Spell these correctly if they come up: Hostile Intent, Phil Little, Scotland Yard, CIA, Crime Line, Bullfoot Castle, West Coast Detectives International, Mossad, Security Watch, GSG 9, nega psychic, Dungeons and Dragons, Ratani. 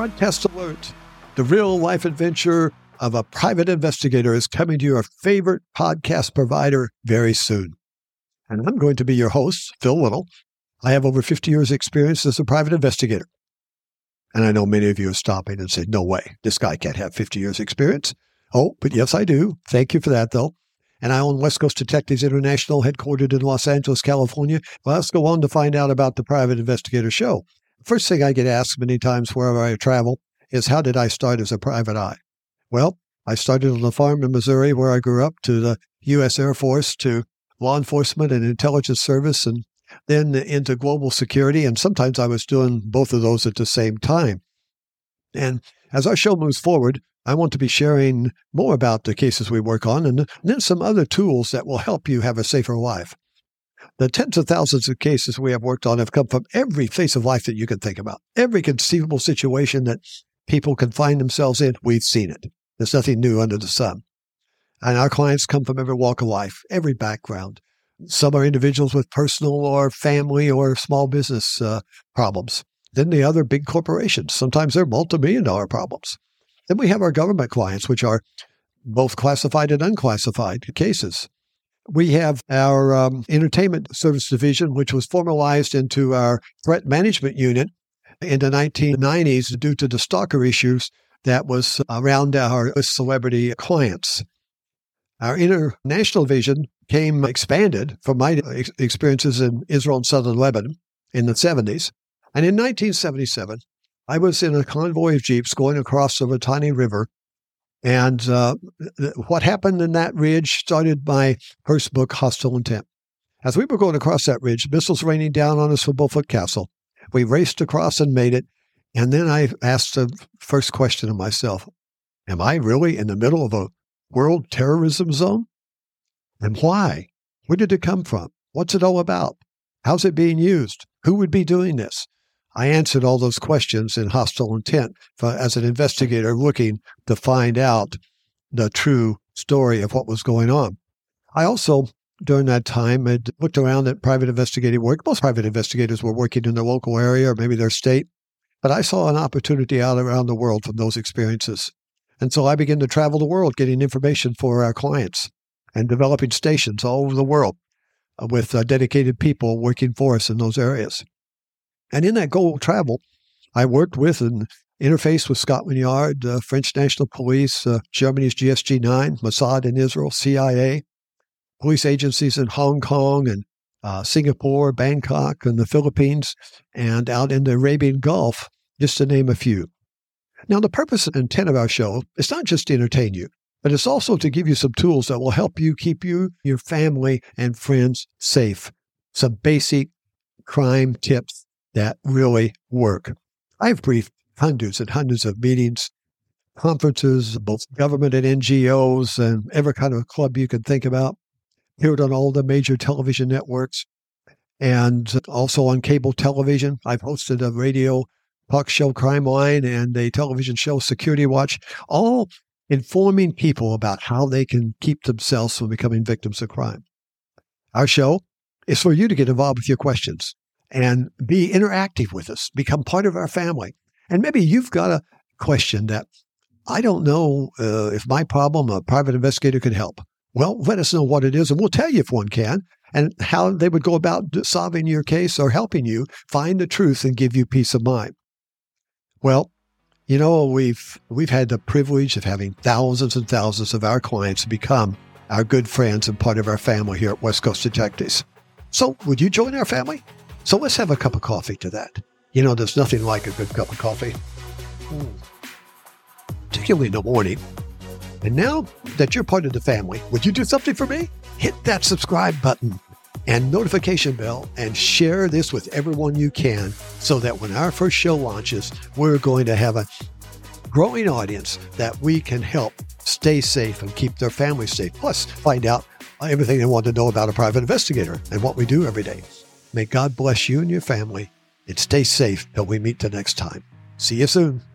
Podcast alert. The real-life adventure of a private investigator is coming to your favorite podcast provider very soon. And I'm going to be your host, Phil Little. I have over 50 years' experience as a private investigator. And I know many of you are stopping and saying, no way, this guy can't have 50 years' experience. Oh, but yes, I do. Thank you for that, though. And I own West Coast Detectives International, headquartered in Los Angeles, California. Well, let's go on to find out about the Private Investigator Show. First thing I get asked many times wherever I travel is, how did I start as a private eye? Well, I started on a farm in Missouri where I grew up, to the U.S. Air Force, to law enforcement and intelligence service, and then into global security. And sometimes I was doing both of those at the same time. And as our show moves forward, I want to be sharing more about the cases we work on and then some other tools that will help you have a safer life. The tens of thousands of cases we have worked on have come from every phase of life that you can think about. Every conceivable situation that people can find themselves in, we've seen it. There's nothing new under the sun. And our clients come from every walk of life, every background. Some are individuals with personal or family or small business problems. Then the other big corporations. Sometimes they're multi-million-dollar problems. Then we have our government clients, which are both classified and unclassified cases. We have our entertainment service division, which was formalized into our threat management unit in the 1990s due to the stalker issues that was around our celebrity clients. Our international division came expanded from my experiences in Israel and southern Lebanon in the 70s. And in 1977, I was in a convoy of Jeeps going across the Ratani River. And what happened in that ridge started my first book, Hostile Intent. As we were going across that ridge, missiles raining down on us from Bullfoot Castle. We raced across and made it. And then I asked the first question of myself, am I really in the middle of a world terrorism zone? And why? Where did it come from? What's it all about? How's it being used? Who would be doing this? I answered all those questions in Hostile Intent as an investigator looking to find out the true story of what was going on. I also, during that time, had looked around at private investigative work. Most private investigators were working in their local area or maybe their state, but I saw an opportunity out around the world from those experiences. And so I began to travel the world getting information for our clients and developing stations all over the world with dedicated people working for us in those areas. And in that goal travel, I worked with and interfaced with Scotland Yard, French National Police, Germany's GSG 9, Mossad in Israel, CIA, police agencies in Hong Kong and Singapore, Bangkok, and the Philippines, and out in the Arabian Gulf, just to name a few. Now, the purpose and intent of our show is not just to entertain you, but it's also to give you some tools that will help you keep you, your family, and friends safe. Some basic crime tips that really work. I've briefed hundreds and hundreds of meetings, conferences, both government and NGOs, and every kind of club you can think about. Heard on all the major television networks and also on cable television. I've hosted a radio talk show, Crime Line, and a television show, Security Watch, all informing people about how they can keep themselves from becoming victims of crime. Our show is for you to get involved with your questions and be interactive with us, become part of our family. And maybe you've got a question that, I don't know if my problem, a private investigator could help. Well, let us know what it is, and we'll tell you if one can, and how they would go about solving your case or helping you find the truth and give you peace of mind. Well, you know, we've had the privilege of having thousands and thousands of our clients become our good friends and part of our family here at West Coast Detectives. So would you join our family? So let's have a cup of coffee to that. You know, there's nothing like a good cup of coffee, particularly in the morning. And now that you're part of the family, would you do something for me? Hit that subscribe button and notification bell and share this with everyone you can so that when our first show launches, we're going to have a growing audience that we can help stay safe and keep their family safe. Plus, find out everything they want to know about a private investigator and what we do every day. May God bless you and your family, and stay safe till we meet the next time. See you soon.